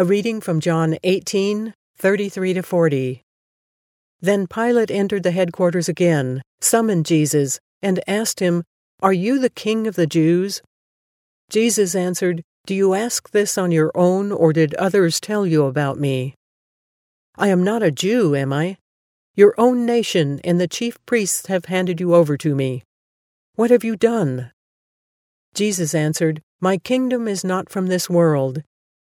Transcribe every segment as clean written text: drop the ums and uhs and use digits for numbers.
A reading from John 18:33-40. Then Pilate entered the headquarters again, summoned Jesus, and asked him, "Are you the king of the Jews?" Jesus answered, "Do you ask this on your own, or did others tell you about me? I am not a Jew, am I? Your own nation and the chief priests have handed you over to me. What have you done?" Jesus answered, "My kingdom is not from this world.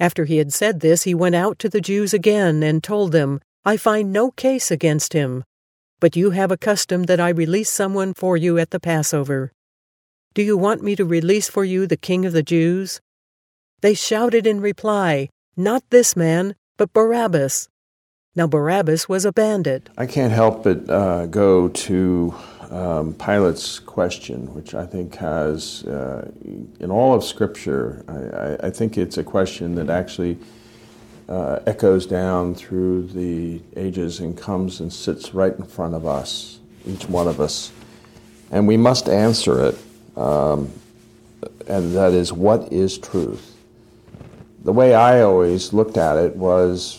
After he had said this, he went out to the Jews again and told them, "I find no case against him. But you have a custom that I release someone for you at the Passover. Do you want me to release for you the king of the Jews?" They shouted in reply, "Not this man, but Barabbas." Now Barabbas was a bandit. I can't help but go to Pilate's question, which I think has, in all of Scripture, I think it's a question that actually echoes down through the ages and comes and sits right in front of us, each one of us. And we must answer it, and that is, what is truth? The way I always looked at it was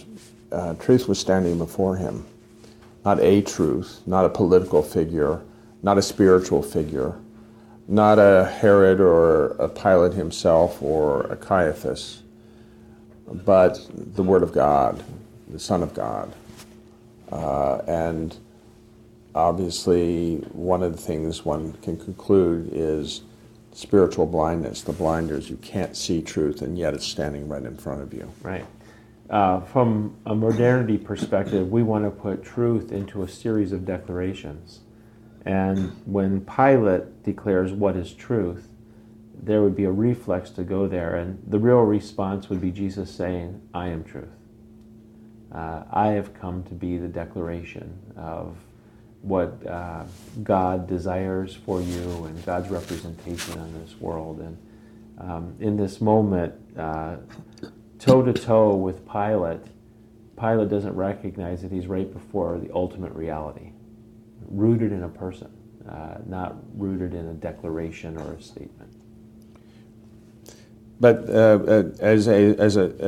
truth was standing before him. Not a truth, not a political figure, not a spiritual figure, not a Herod or a Pilate himself or a Caiaphas, but the Word of God, the Son of God. And obviously one of the things one can conclude is spiritual blindness, the blinders. You can't see truth, and yet it's standing right in front of you. Right. From a modernity perspective, we want to put truth into a series of declarations. And when Pilate declares what is truth, there would be a reflex to go there, and the real response would be Jesus saying, "I am truth. I have come to be the declaration of what God desires for you and God's representation on this world." And in this moment, toe-to-toe with Pilate, Pilate doesn't recognize that he's right before the ultimate reality, rooted in a person, not rooted in a declaration or a statement. But as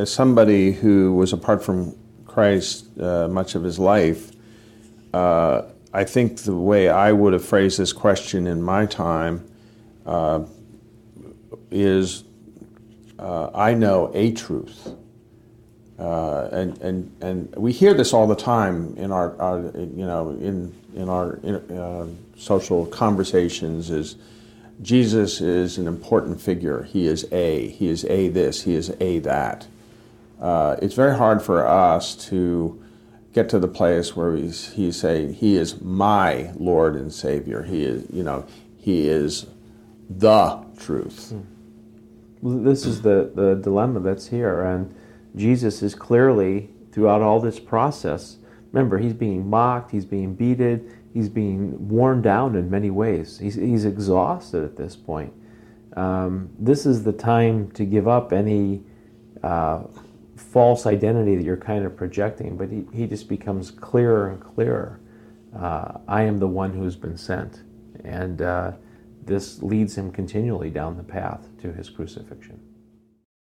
somebody who was apart from Christ much of his life, I think the way I would have phrased this question in my time is, I know a truth, and we hear this all the time in our you know, in our social conversations. Is Jesus is an important figure. He is a this, he is a that. It's very hard for us to get to the place where he say he is my Lord and Savior. He is, you know, he is the truth. Mm. This is the dilemma that's here, and Jesus is clearly, throughout all this process, remember, he's being mocked, he's being beaten, he's being worn down in many ways. He's exhausted at this point. This is the time to give up any false identity that you're kind of projecting, but he just becomes clearer and clearer. I am the one who's been sent, and this leads him continually down the path to his crucifixion.